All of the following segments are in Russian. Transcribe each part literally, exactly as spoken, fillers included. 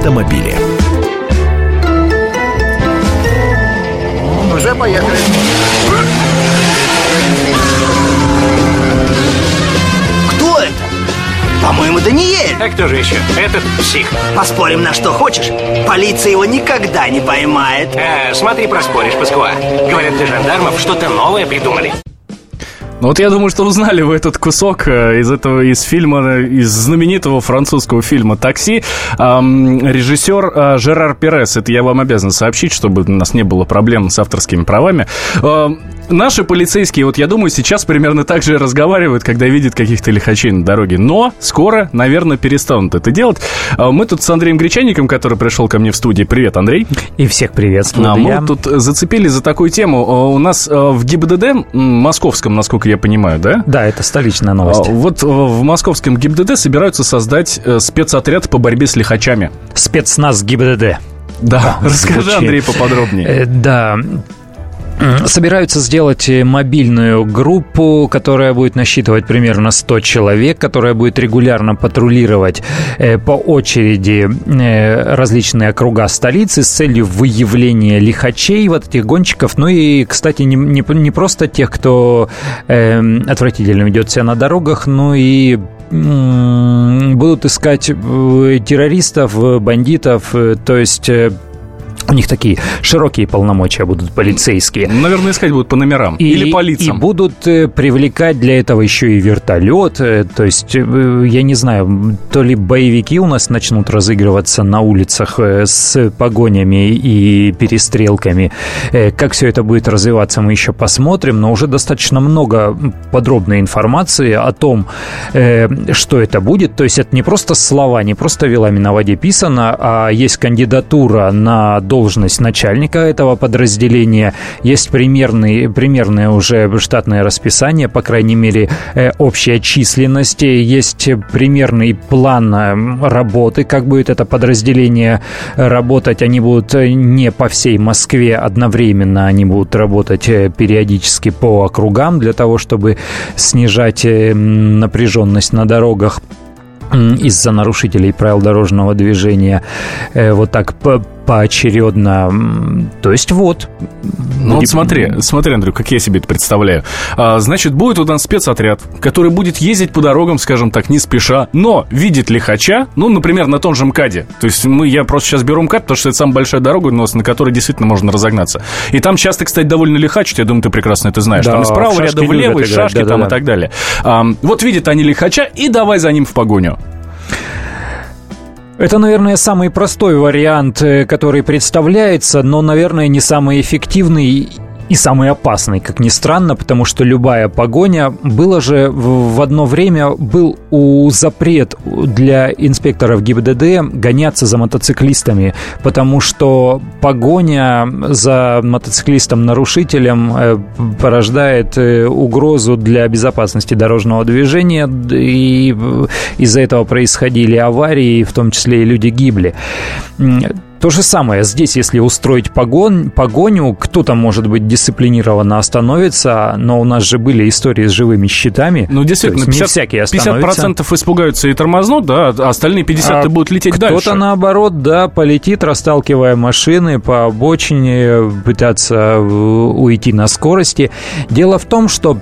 автомобиле. Уже поехали. Кто это? По-моему, Даниэль. А кто же еще? Этот псих. Поспорим на что хочешь. Полиция его никогда не поймает. А, смотри, проспоришь, Пусква. Говорят, для жандармов что-то новое придумали. Ну вот я думаю, что узнали вы этот кусок из этого, из фильма, из знаменитого французского фильма «Такси». Эм, режиссер э, Жерар Пирес, это я вам обязан сообщить, чтобы у нас не было проблем с авторскими правами. Эм, наши полицейские, вот я думаю, сейчас примерно так же разговаривают, когда видят каких-то лихачей на дороге. Но скоро, наверное, перестанут это делать. Эм, мы тут с Андреем Гречанником, который пришел ко мне в студию. Привет, Андрей. И всех приветствую. А мы тут зацепились за такую тему. У нас в ГИБДД, московском, насколько я я понимаю, да? Да, это столичная новость. Вот в московском ГИБДД собираются создать спецотряд по борьбе с лихачами. Спецназ ГИБДД. Да, да, расскажи, Андрей, поподробнее. Да, собираются сделать мобильную группу, которая будет насчитывать примерно сто человек, которая будет регулярно патрулировать по очереди различные округа столицы с целью выявления лихачей, вот этих гонщиков. Ну и, кстати, не, не, не просто тех, кто отвратительно ведет себя на дорогах, но и будут искать террористов, бандитов, то есть... У них такие широкие полномочия будут полицейские. Наверное, искать будут по номерам и, или по лицам. И будут привлекать для этого еще и вертолет. То есть, я не знаю, то ли боевики у нас начнут разыгрываться на улицах с погонями и перестрелками. Как все это будет развиваться, мы еще посмотрим. Но уже достаточно много подробной информации о том, что это будет. То есть, это не просто слова, не просто вилами на воде писано, а есть кандидатура на должность начальника этого подразделения. Есть примерные, примерное уже штатное расписание, по крайней мере, общая численность. Есть примерный план работы, как будет это подразделение работать. Они будут не по всей Москве одновременно, они будут работать периодически по округам для того, чтобы снижать напряженность на дорогах из-за нарушителей правил дорожного движения. Вот так по поочередно. То есть вот. Ну вот смотри, смотри, Андрю, как я себе это представляю. А, значит, будет у нас спецотряд, который будет ездить по дорогам, скажем так, не спеша, но видит лихача, ну, например, на том же МКАДе. То есть мы, я просто сейчас беру МКАД, потому что это самая большая дорога у нас, на которой действительно можно разогнаться. И там часто, кстати, довольно лихачат, я думаю, ты прекрасно это знаешь. Да, там из правого ряда в левый, шашки да, да, там да. и так далее. А, вот видят они лихача, и давай за ним в погоню. Это, наверное, самый простой вариант, который представляется, но, наверное, не самый эффективный и самый опасный, как ни странно, потому что любая погоня... Было же в одно время, был у запрет для инспекторов ГИБДД гоняться за мотоциклистами, потому что погоня за мотоциклистом-нарушителем порождает угрозу для безопасности дорожного движения, и из-за этого происходили аварии, в том числе и люди гибли. То же самое здесь, если устроить погон, погоню, кто-то, может быть, дисциплинированно остановится, но у нас же были истории с живыми щитами. Ну, действительно, не всякие остановятся. пятьдесят процентов испугаются и тормознут, да, а остальные пятьдесят процентов а будут лететь кто-то дальше. Кто-то, наоборот, да, полетит, расталкивая машины по обочине, пытаться уйти на скорости. Дело в том, что...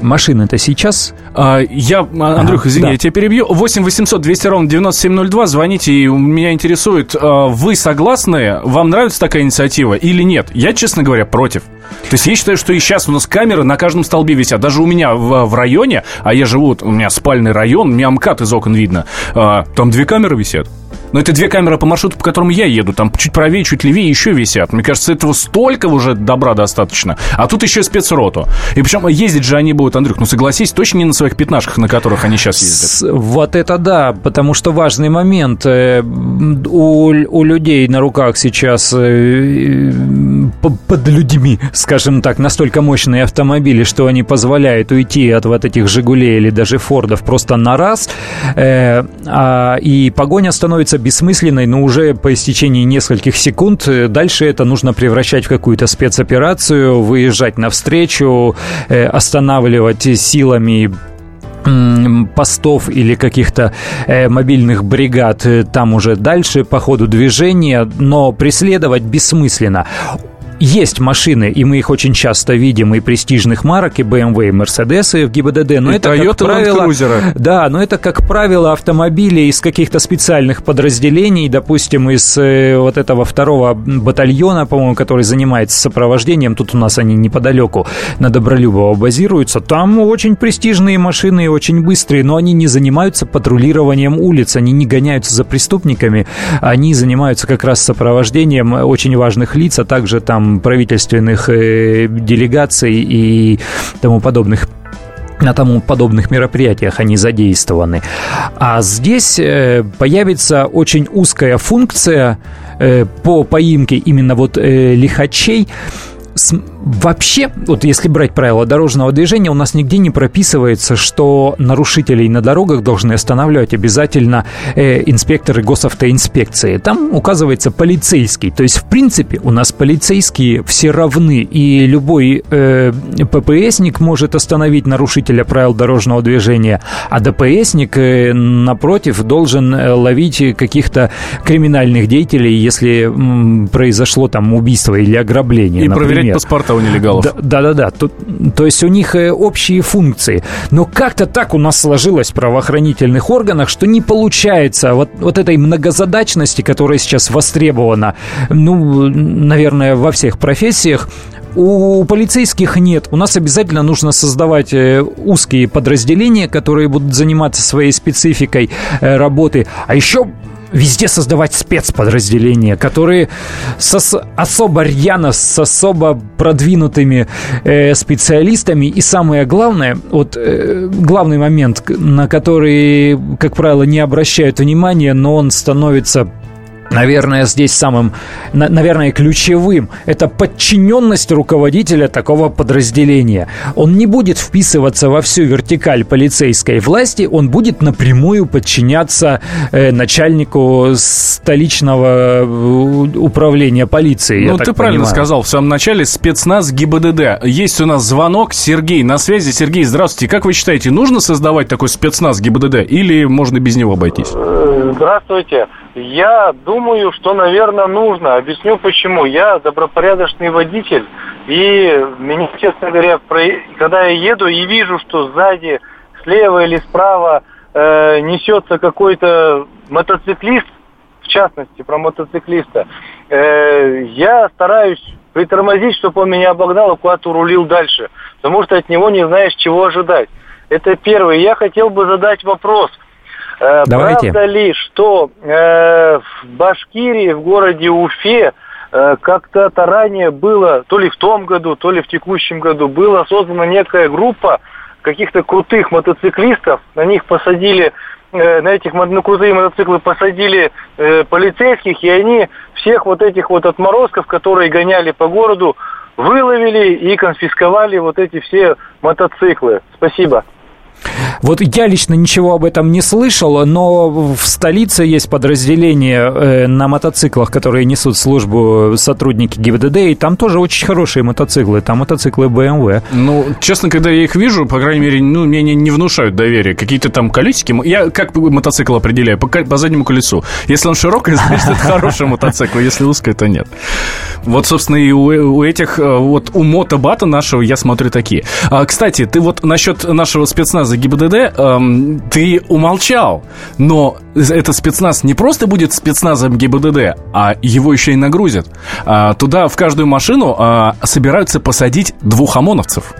Машины-то сейчас... А, я, Андрюх, извини, да. я тебя перебью. восемь восемьсот двести ровно девяносто семь ноль два. Звоните, и меня интересует, вы согласны, вам нравится такая инициатива или нет? Я, честно говоря, против. То есть я считаю, что и сейчас у нас камеры на каждом столбе висят. Даже у меня в, в районе, а я живу, у меня спальный район, у меня МКАД из окон видно, там две камеры висят. Но это две камеры по маршруту, по которому я еду. Там чуть правее, чуть левее еще висят. Мне кажется, этого столько уже добра достаточно. А тут еще спецроту. И причем ездить же они будут, Андрюх, ну согласись, точно не на своих пятнашках, на которых они сейчас ездят. Вот это да, потому что важный момент. У, у людей на руках сейчас, под людьми, скажем так, настолько мощные автомобили, что они позволяют уйти от вот этих «Жигулей» или даже «Фордов» просто на раз. И погоня становится бессмысленной, но уже по истечении нескольких секунд. Дальше это нужно превращать в какую-то спецоперацию, выезжать навстречу, останавливать силами постов или каких-то э, мобильных бригад, там уже дальше по ходу движения, но преследовать бессмысленно. Есть машины, и мы их очень часто видим, и престижных марок, и бэ эм вэ, и Mercedes, и в ГИБДД, но и это, Toyota, как правило, да, но это, как правило, автомобили из каких-то специальных подразделений, допустим, из э, вот этого второго батальона, по-моему, который занимается сопровождением, тут у нас они неподалеку на Добролюбово базируются, там очень престижные машины, очень быстрые, но они не занимаются патрулированием улиц, они не гоняются за преступниками, они занимаются как раз сопровождением очень важных лиц, а также там правительственных делегаций и тому подобных, на тому подобных мероприятиях они задействованы. А здесь появится очень узкая функция по поимке именно вот лихачей. Вообще, вот если брать правила дорожного движения, у нас нигде не прописывается, что нарушителей на дорогах должны останавливать обязательно э, инспекторы госавтоинспекции. Там указывается полицейский. То есть, в принципе, у нас полицейские все равны, и любой э, ППСник может остановить нарушителя правил дорожного движения, а ДПСник, э, напротив, должен ловить каких-то криминальных деятелей, если м, произошло там убийство или ограбление, и например. Паспорта у нелегалов. Да-да-да. То, то есть у них общие функции. Но как-то так у нас сложилось в правоохранительных органах, что не получается вот, вот этой многозадачности, которая сейчас востребована, ну, наверное, во всех профессиях, у полицейских нет. У нас обязательно нужно создавать узкие подразделения, которые будут заниматься своей спецификой работы. А еще... везде создавать спецподразделения, которые с особо рьяно, с особо продвинутыми э, специалистами. И самое главное, вот э, главный момент, на который, как правило, не обращают внимания, но он становится... наверное, здесь самым, наверное, ключевым. Это подчиненность руководителя такого подразделения. Он не будет вписываться во всю вертикаль полицейской власти, он будет напрямую подчиняться э, начальнику столичного управления полиции. Ну, ты правильно сказал, в самом начале спецназ ГИБДД. Есть у нас звонок, Сергей на связи. Сергей, здравствуйте. Как вы считаете, нужно создавать такой спецназ ГИБДД или можно без него обойтись? Здравствуйте. Я думаю, что, наверное, нужно. Объясню, почему. Я добропорядочный водитель, и меня, честно говоря, когда я еду и вижу, что сзади, слева или справа э, несется какой-то мотоциклист, в частности, про мотоциклиста, э, я стараюсь притормозить, чтобы он меня обогнал и куда-то урулил дальше, потому что от него не знаешь, чего ожидать. Это первое. Я хотел бы задать вопрос. Давайте. Правда ли, что э, в Башкирии, в городе Уфе, э, как-то-то ранее было, то ли в том году, то ли в текущем году, была создана некая группа каких-то крутых мотоциклистов, на них посадили, э, на этих на крутые мотоциклы посадили э, полицейских, и они всех вот этих вот отморозков, которые гоняли по городу, выловили и конфисковали вот эти все мотоциклы. Спасибо. Вот я лично ничего об этом не слышал, но в столице есть подразделения на мотоциклах, которые несут службу сотрудники ГИБДД, и там тоже очень хорошие мотоциклы, там мотоциклы бэ эм вэ. Ну, честно, когда я их вижу, по крайней мере, ну, мне не, не внушают доверия. Какие-то там колесики, я как мотоцикл определяю? По, по заднему колесу. Если он широкий, значит, это хороший мотоцикл, если узкий, то нет. Вот, собственно, и у, у этих, вот у мотобата нашего я смотрю такие. А, кстати, ты вот насчет нашего спецназа ГИБДД, эм, ты умолчал, но этот спецназ не просто будет спецназом ГИБДД, а его еще и нагрузят. А, туда в каждую машину а, собираются посадить двух ОМОНовцев.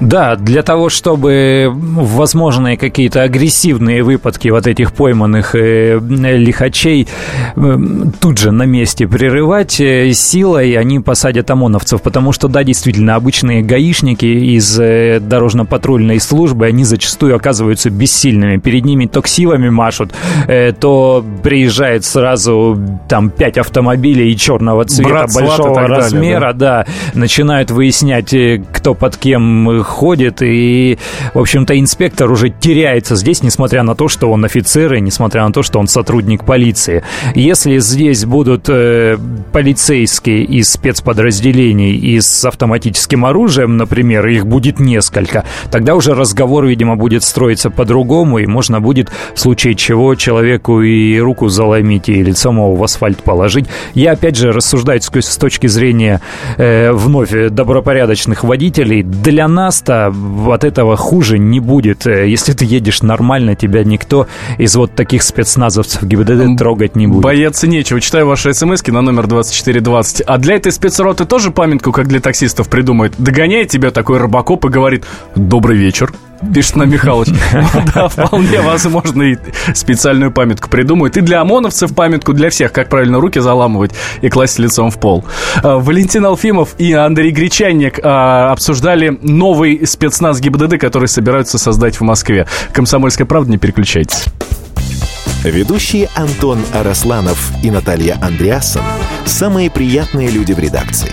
Да, для того, чтобы возможные какие-то агрессивные выпадки вот этих пойманных э, лихачей э, тут же на месте прерывать э, силой, они посадят ОМОНовцев, потому что, да, действительно, обычные гаишники из э, дорожно-патрульной службы, они зачастую оказываются бессильными. Перед ними то ксивами машут, э, то приезжает сразу там пять автомобилей черного цвета, брат, большого размера, далее, да? Да, начинают выяснять, кто под кем ходит, и, в общем-то, инспектор уже теряется здесь, несмотря на то, что он офицер, и несмотря на то, что он сотрудник полиции. Если здесь будут э, полицейские из спецподразделений и с автоматическим оружием, например, их будет несколько, тогда уже разговор, видимо, будет строиться по-другому, и можно будет в случае чего человеку и руку заломить, и лицом его в асфальт положить. Я, опять же, рассуждаю с точки зрения э, вновь добропорядочных водителей. Для нас-то от этого хуже не будет. Если ты едешь нормально, тебя никто из вот таких спецназовцев ГИБДД трогать не будет. Бояться нечего. Читаю ваши смски на номер двадцать четыре двадцать. А для этой спецроты тоже памятку, как для таксистов, придумает. Догоняет тебя такой робокоп и говорит: «Добрый вечер», пишет нам Михалыч. Да, вполне возможно, и специальную памятку придумают. И для ОМОНовцев памятку, для всех, как правильно руки заламывать и класть лицом в пол. Валентин Алфимов и Андрей Гречанник обсуждали новый спецназ ГИБДД, который собираются создать в Москве. «Комсомольская правда», не переключайтесь. Ведущие Антон Арасланов и Наталья Андреасон – самые приятные люди в редакции.